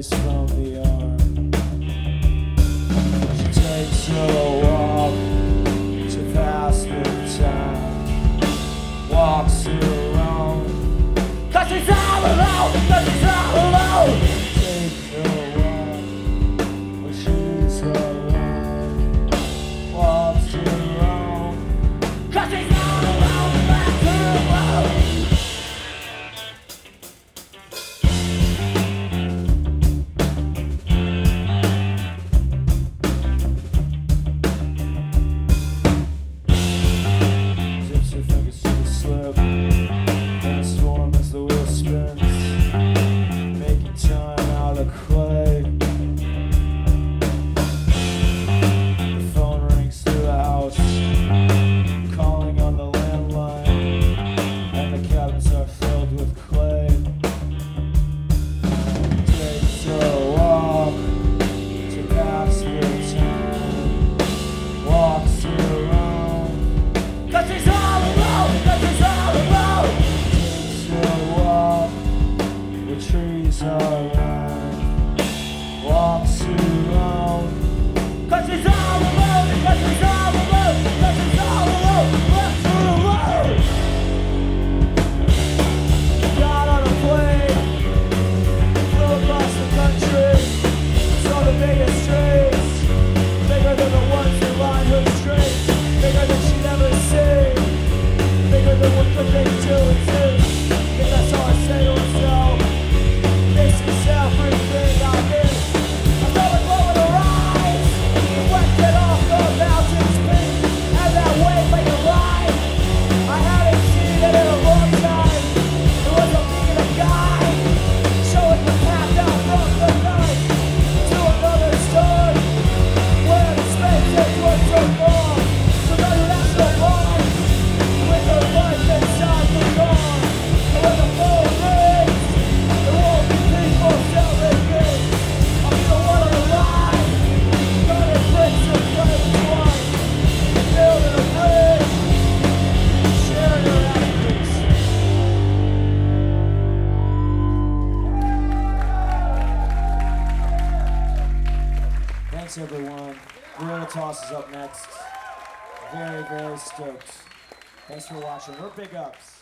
voice from the arm. She takes her walk to pass the time. Walks around, 'cause she's all alone, 'cause she's all alone. Takes her walk, but she's alone. Walks around, 'cause she's all alone, 'cause she's alone. Everyone, Gorilla Toss is up next. Very, very stoked. Thanks for watching. We're Big Ups.